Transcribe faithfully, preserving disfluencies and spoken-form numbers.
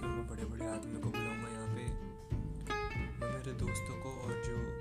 फिर मैं बड़े बड़े आदमी को बुलाऊंगा यहाँ पे, मैं मेरे दोस्तों को और जो